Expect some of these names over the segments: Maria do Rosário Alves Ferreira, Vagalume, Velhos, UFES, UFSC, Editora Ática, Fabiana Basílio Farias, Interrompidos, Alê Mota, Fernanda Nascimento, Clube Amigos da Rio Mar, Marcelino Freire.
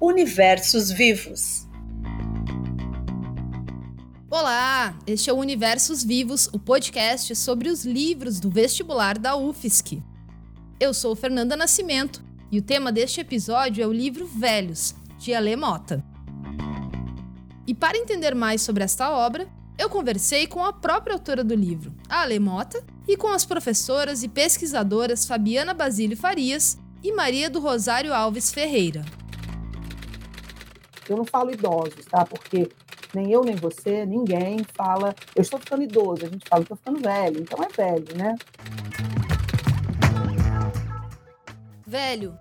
Universos Vivos. Olá, este é o Universos Vivos, o podcast sobre os livros do vestibular da UFSC. Eu sou Fernanda Nascimento e o tema deste episódio é o livro Velhos, de Alê Mota. E para entender mais sobre esta obra, eu conversei com a própria autora do livro, a Alê Mota, e com as professoras e pesquisadoras Fabiana Basílio Farias e Maria do Rosário Alves Ferreira. Eu não falo idosos, tá? Porque nem eu, nem você, ninguém fala... Eu estou ficando idoso, a gente fala que eu estou ficando velho, então é velho, né? Velho.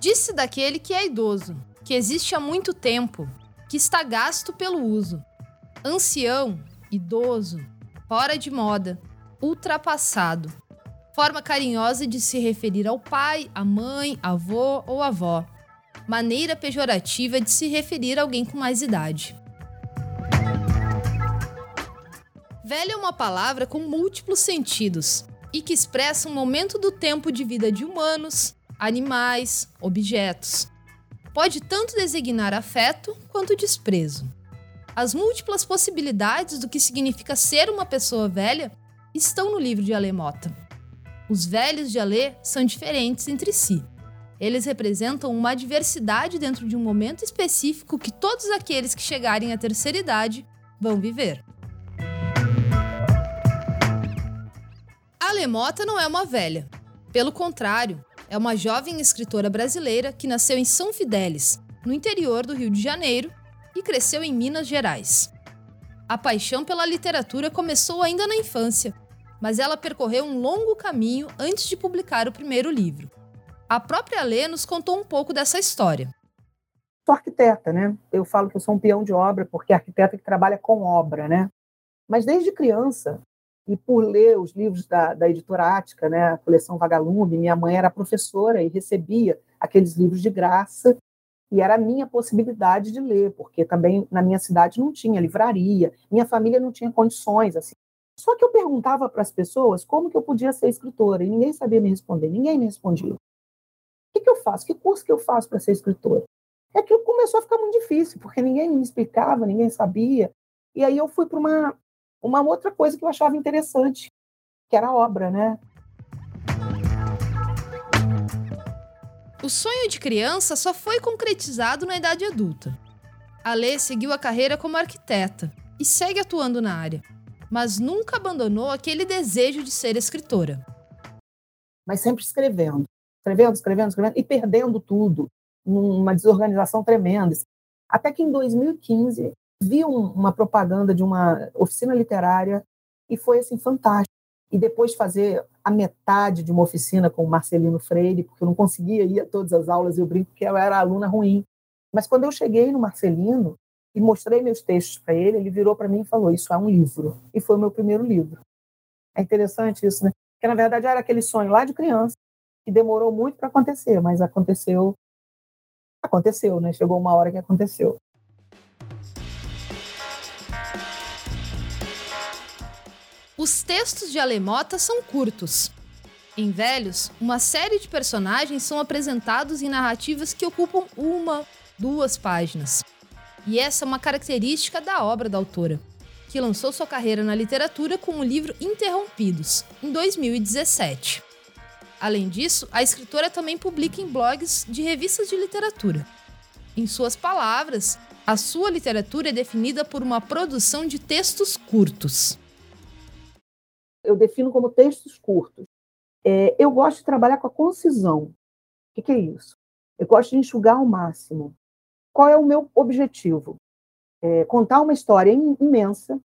Disse daquele que é idoso, que existe há muito tempo, que está gasto pelo uso. Ancião, idoso, fora de moda, ultrapassado. Forma carinhosa de se referir ao pai, à mãe, avô ou avó. Maneira pejorativa de se referir a alguém com mais idade. Velho é uma palavra com múltiplos sentidos e que expressa um momento do tempo de vida de humanos, animais, objetos. Pode tanto designar afeto quanto desprezo. As múltiplas possibilidades do que significa ser uma pessoa velha estão no livro de Alê Mota. Os velhos de Alê são diferentes entre si. Eles representam uma diversidade dentro de um momento específico que todos aqueles que chegarem à terceira idade vão viver. Alê Mota não é uma velha. Pelo contrário, é uma jovem escritora brasileira que nasceu em São Fidélis, no interior do Rio de Janeiro, e cresceu em Minas Gerais. A paixão pela literatura começou ainda na infância, mas ela percorreu um longo caminho antes de publicar o primeiro livro. A própria Alê nos contou um pouco dessa história. Sou arquiteta, né? Eu falo que eu sou um peão de obra, porque é arquiteta que trabalha com obra, né? Mas desde criança... E por ler os livros da Editora Ática, né, a coleção Vagalume, minha mãe era professora e recebia aqueles livros de graça, e era a minha possibilidade de ler, porque também na minha cidade não tinha livraria, minha família não tinha condições, assim. Só que eu perguntava para as pessoas como que eu podia ser escritora, e ninguém sabia me responder, ninguém me respondia. O que eu faço? Que curso que eu faço para ser escritora? E aquilo começou a ficar muito difícil, porque ninguém me explicava, ninguém sabia, e aí eu fui para uma outra coisa que eu achava interessante, que era a obra, né? O sonho de criança só foi concretizado na idade adulta. Alê seguiu a carreira como arquiteta e segue atuando na área, mas nunca abandonou aquele desejo de ser escritora. Mas sempre escrevendo, e perdendo tudo, numa desorganização tremenda. Até que em 2015... vi uma propaganda de uma oficina literária e foi, assim, fantástico. E depois fazer a metade de uma oficina com o Marcelino Freire, porque eu não conseguia ir a todas as aulas, eu brinco que eu era aluna ruim. Mas quando eu cheguei no Marcelino e mostrei meus textos para ele, ele virou para mim e falou, isso é um livro. E foi o meu primeiro livro. É interessante isso, né? Porque, na verdade, era aquele sonho lá de criança que demorou muito para acontecer, mas aconteceu, né? Chegou uma hora que aconteceu. Os textos de Alê Mota são curtos. Em Velhos, uma série de personagens são apresentados em narrativas que ocupam 1-2 páginas. E essa é uma característica da obra da autora, que lançou sua carreira na literatura com o livro Interrompidos, em 2017. Além disso, a escritora também publica em blogs de revistas de literatura. Em suas palavras, a sua literatura é definida por uma produção de textos curtos. Eu defino como textos curtos. Eu gosto de trabalhar com a concisão. O que é isso? Eu gosto de enxugar ao máximo. Qual é o meu objetivo? Contar uma história imensa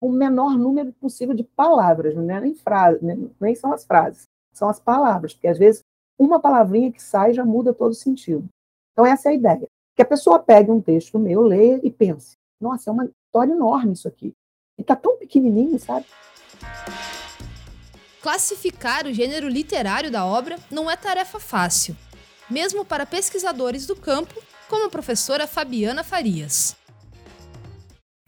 com o menor número possível de palavras, não é nem frase, nem são as frases, são as palavras, porque às vezes uma palavrinha que sai já muda todo o sentido. Então essa é a ideia. Que a pessoa pegue um texto meu, leia e pense, nossa, é uma história enorme isso aqui. E está tão pequenininho, sabe? Classificar o gênero literário da obra não é tarefa fácil, mesmo para pesquisadores do campo, como a professora Fabiana Farias.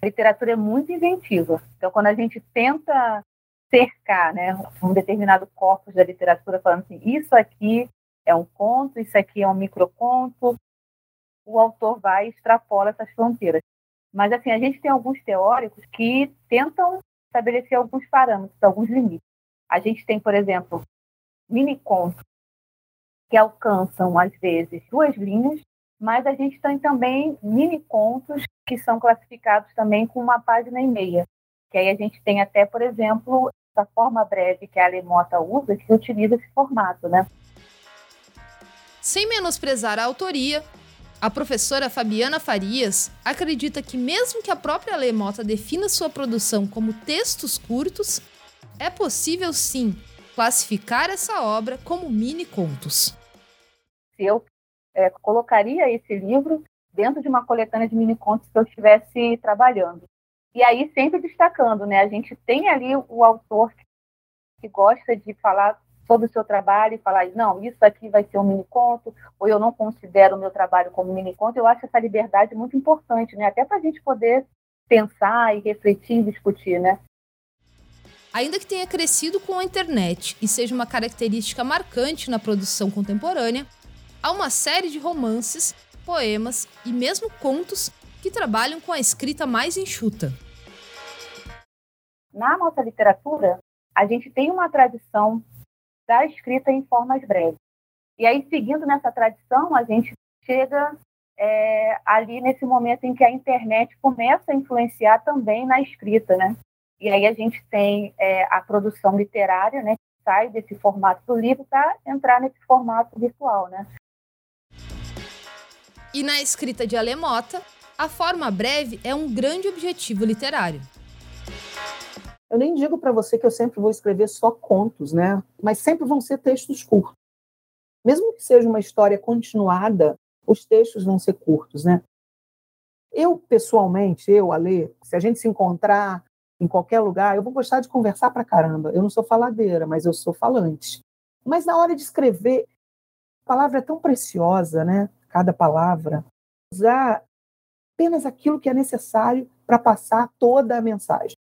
A literatura é muito inventiva, então quando a gente tenta cercar, né, um determinado corpus da literatura falando assim, isso aqui é um conto, isso aqui é um microconto, o autor vai e extrapola essas fronteiras. Mas, assim, a gente tem alguns teóricos que tentam estabelecer alguns parâmetros, alguns limites. A gente tem, por exemplo, minicontos que alcançam, às vezes, 2 linhas, mas a gente tem também minicontos que são classificados também com 1,5 páginas, que aí a gente tem até, por exemplo, essa forma breve que a Alê Mota usa, que utiliza esse formato, né? Sem menosprezar a autoria, a professora Fabiana Farias acredita que mesmo que a própria Alê Mota defina sua produção como textos curtos, é possível sim classificar essa obra como mini-contos. Eu colocaria esse livro dentro de uma coletânea de mini-contos que eu estivesse trabalhando. E aí sempre destacando, né? A gente tem ali o autor que gosta de falar sobre o seu trabalho e falar, não, isso aqui vai ser um miniconto, ou eu não considero o meu trabalho como miniconto. Eu acho essa liberdade muito importante, né? Até para a gente poder pensar e refletir e discutir, né? Ainda que tenha crescido com a internet e seja uma característica marcante na produção contemporânea, há uma série de romances, poemas e mesmo contos que trabalham com a escrita mais enxuta. Na nossa literatura, a gente tem uma tradição da escrita em formas breves. E aí, seguindo nessa tradição, a gente chega ali nesse momento em que a internet começa a influenciar também na escrita, né? E aí a gente tem a produção literária, né, que sai desse formato do livro para entrar nesse formato virtual, né? E na escrita de Alê Mota, a forma breve é um grande objetivo literário. Eu nem digo para você que eu sempre vou escrever só contos, né? Mas sempre vão ser textos curtos. Mesmo que seja uma história continuada, os textos vão ser curtos, né? Eu, pessoalmente, Alê, se a gente se encontrar em qualquer lugar, eu vou gostar de conversar pra caramba. Eu não sou faladeira, mas eu sou falante. Mas na hora de escrever, a palavra é tão preciosa, né? Cada palavra. Usar apenas aquilo que é necessário para passar toda a mensagem.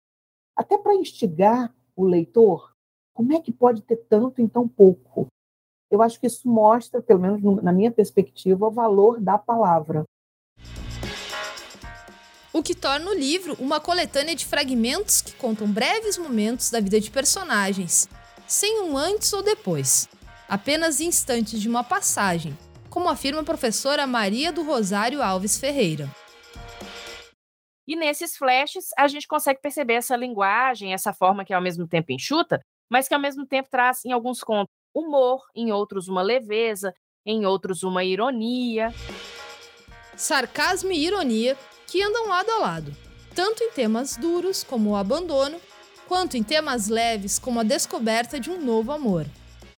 Até para instigar o leitor, como é que pode ter tanto em tão pouco? Eu acho que isso mostra, pelo menos na minha perspectiva, o valor da palavra. O que torna o livro uma coletânea de fragmentos que contam breves momentos da vida de personagens, sem um antes ou depois, apenas instantes de uma passagem, como afirma a professora Maria do Rosário Alves Ferreira. E nesses flashes, a gente consegue perceber essa linguagem, essa forma que ao mesmo tempo enxuta, mas que ao mesmo tempo traz, em alguns contos, humor, em outros uma leveza, em outros uma ironia. Sarcasmo e ironia que andam lado a lado, tanto em temas duros, como o abandono, quanto em temas leves, como a descoberta de um novo amor.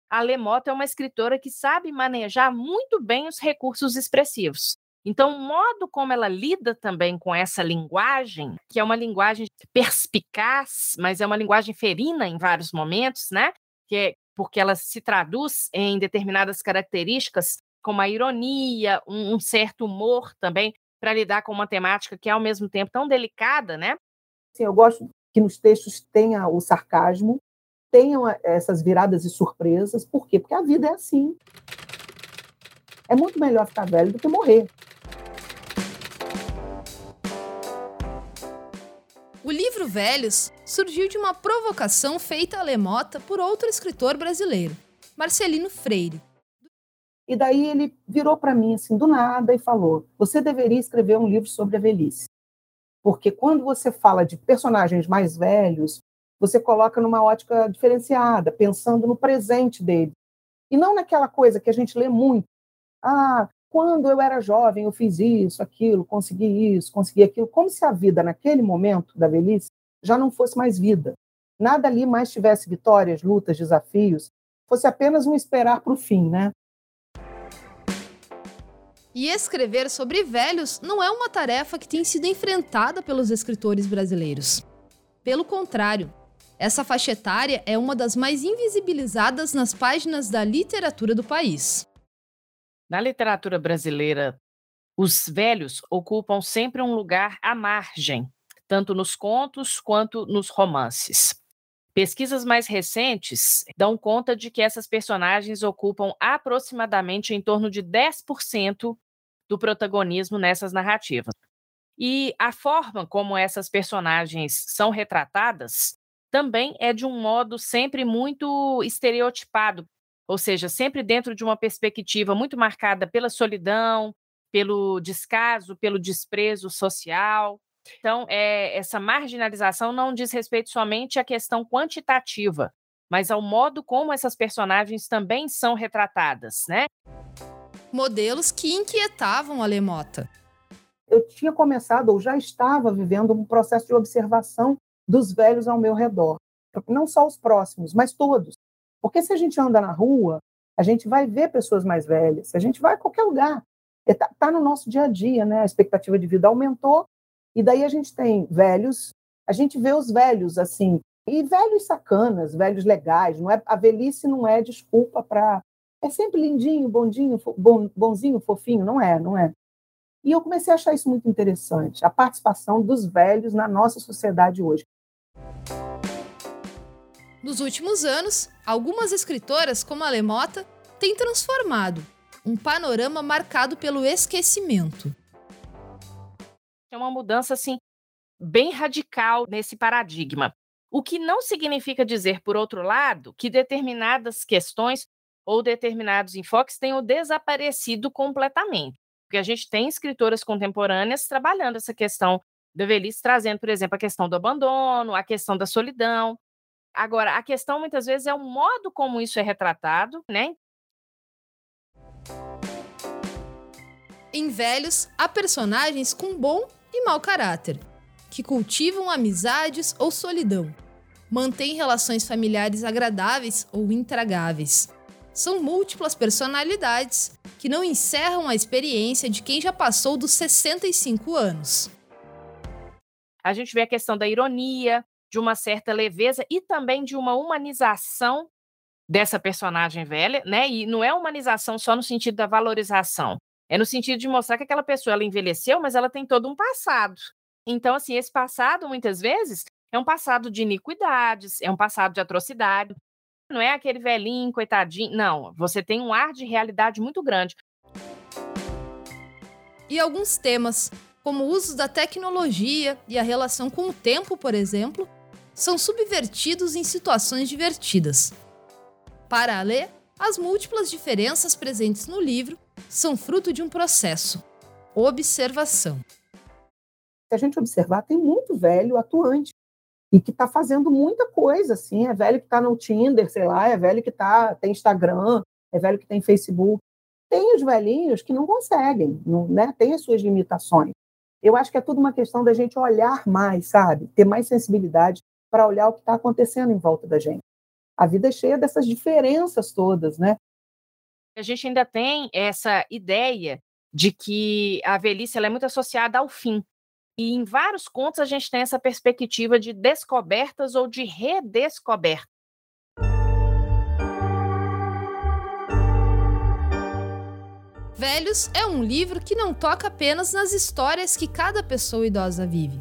A Alê Mota é uma escritora que sabe manejar muito bem os recursos expressivos. Então, o modo como ela lida também com essa linguagem, que é uma linguagem perspicaz, mas é uma linguagem ferina em vários momentos, né? Que é porque ela se traduz em determinadas características, como a ironia, um certo humor também, para lidar com uma temática que é, ao mesmo tempo, tão delicada, né? Sim, eu gosto que nos textos tenha o sarcasmo, tenham essas viradas e surpresas. Por quê? Porque a vida é assim. É muito melhor ficar velho do que morrer. O livro Velhos surgiu de uma provocação feita a Alê Mota por outro escritor brasileiro, Marcelino Freire. E daí ele virou para mim assim, do nada, e falou: você deveria escrever um livro sobre a velhice. Porque quando você fala de personagens mais velhos, você coloca numa ótica diferenciada, pensando no presente dele. E não naquela coisa que a gente lê muito. Ah, quando eu era jovem, eu fiz isso, aquilo, consegui isso, consegui aquilo. Como se a vida, naquele momento da velhice, já não fosse mais vida. Nada ali mais tivesse vitórias, lutas, desafios. Fosse apenas um esperar para o fim, né? E escrever sobre velhos não é uma tarefa que tem sido enfrentada pelos escritores brasileiros. Pelo contrário, essa faixa etária é uma das mais invisibilizadas nas páginas da literatura do país. Na literatura brasileira, os velhos ocupam sempre um lugar à margem, tanto nos contos quanto nos romances. Pesquisas mais recentes dão conta de que essas personagens ocupam aproximadamente em torno de 10% do protagonismo nessas narrativas. E a forma como essas personagens são retratadas também é de um modo sempre muito estereotipado, ou seja, sempre dentro de uma perspectiva muito marcada pela solidão, pelo descaso, pelo desprezo social. Então, essa marginalização não diz respeito somente à questão quantitativa, mas ao modo como essas personagens também são retratadas, né? Modelos que inquietavam Alê Mota. Eu tinha começado, ou já estava vivendo um processo de observação dos velhos ao meu redor. Não só os próximos, mas todos. Porque se a gente anda na rua, a gente vai ver pessoas mais velhas, a gente vai a qualquer lugar. Está no nosso dia a dia, né? A expectativa de vida aumentou, e daí a gente tem velhos, a gente vê os velhos assim, e velhos sacanas, velhos legais, não é, a velhice não é desculpa para... É sempre lindinho, bonzinho, fofinho, não é. E eu comecei a achar isso muito interessante, a participação dos velhos na nossa sociedade hoje. Nos últimos anos, algumas escritoras, como Alê Mota, têm transformado um panorama marcado pelo esquecimento. É uma mudança assim, bem radical nesse paradigma. O que não significa dizer, por outro lado, que determinadas questões ou determinados enfoques tenham desaparecido completamente. Porque a gente tem escritoras contemporâneas trabalhando essa questão da velhice, trazendo, por exemplo, a questão do abandono, a questão da solidão. Agora, a questão, muitas vezes, é o modo como isso é retratado, né? Em Velhos, há personagens com bom e mau caráter, que cultivam amizades ou solidão, mantêm relações familiares agradáveis ou intragáveis. São múltiplas personalidades que não encerram a experiência de quem já passou dos 65 anos. A gente vê a questão da ironia, de uma certa leveza e também de uma humanização dessa personagem velha, né? E não é humanização só no sentido da valorização, é no sentido de mostrar que aquela pessoa ela envelheceu, mas ela tem todo um passado. Então, assim, esse passado, muitas vezes, é um passado de iniquidades, é um passado de atrocidade. Não é aquele velhinho, coitadinho. Não, você tem um ar de realidade muito grande. E alguns temas, como o uso da tecnologia e a relação com o tempo, por exemplo, são subvertidos em situações divertidas. Para Alê, as múltiplas diferenças presentes no livro são fruto de um processo, observação. Se a gente observar, tem muito velho atuante e que está fazendo muita coisa, assim. É velho que está no Tinder, sei lá, é velho que tem Instagram, é velho que tem Facebook. Tem os velhinhos que não conseguem, né? Tem as suas limitações. Eu acho que é tudo uma questão da gente olhar mais, sabe? Ter mais sensibilidade para olhar o que está acontecendo em volta da gente. A vida é cheia dessas diferenças todas, né? A gente ainda tem essa ideia de que a velhice ela é muito associada ao fim. E em vários contos a gente tem essa perspectiva de descobertas ou de redescoberta. Velhos é um livro que não toca apenas nas histórias que cada pessoa idosa vive,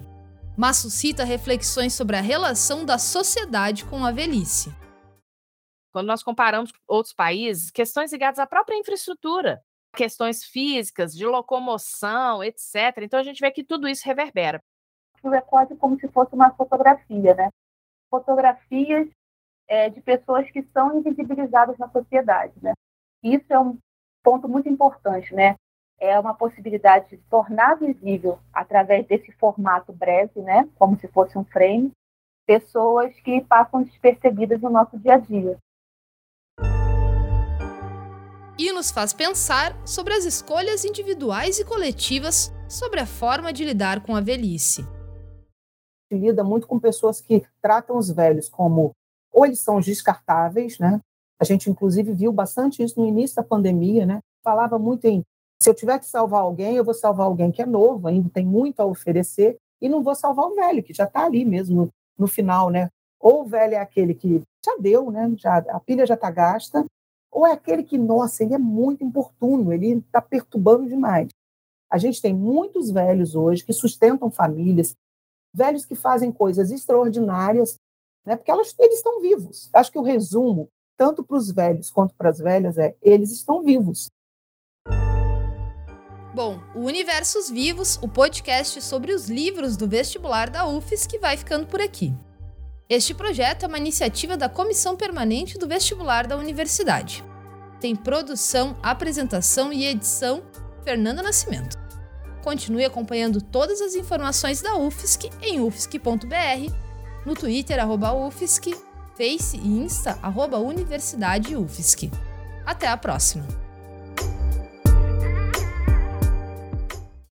mas suscita reflexões sobre a relação da sociedade com a velhice. Quando nós comparamos com outros países, questões ligadas à própria infraestrutura, questões físicas, de locomoção, etc. Então, a gente vê que tudo isso reverbera. É quase como se fosse uma fotografia, né? Fotografias de pessoas que são invisibilizadas na sociedade, né? Isso é um ponto muito importante, né? É uma possibilidade de tornar visível, através desse formato breve, né? Como se fosse um frame, pessoas que passam despercebidas no nosso dia a dia. E nos faz pensar sobre as escolhas individuais e coletivas sobre a forma de lidar com a velhice. A gente lida muito com pessoas que tratam os velhos como ou eles são descartáveis, né? A gente, inclusive, viu bastante isso no início da pandemia, né? Falava muito em, se eu tiver que salvar alguém, eu vou salvar alguém que é novo, ainda tem muito a oferecer, e não vou salvar o velho, que já está ali mesmo no final, né? Ou o velho é aquele que já deu, né? A pilha já está gasta, ou é aquele que, nossa, ele é muito importuno, ele está perturbando demais. A gente tem muitos velhos hoje que sustentam famílias, velhos que fazem coisas extraordinárias, né? Porque eles estão vivos. Acho que o resumo, tanto para os velhos quanto para as velhas, é eles estão vivos. Bom, o Universos Vivos, o podcast sobre os livros do vestibular da UFES, que vai ficando por aqui. Este projeto é uma iniciativa da Comissão Permanente do Vestibular da Universidade. Tem produção, apresentação e edição Fernanda Nascimento. Continue acompanhando todas as informações da UFSC em ufsc.br, no Twitter, @UFSC, Face e Insta, @UniversidadeUFSC. Até a próxima!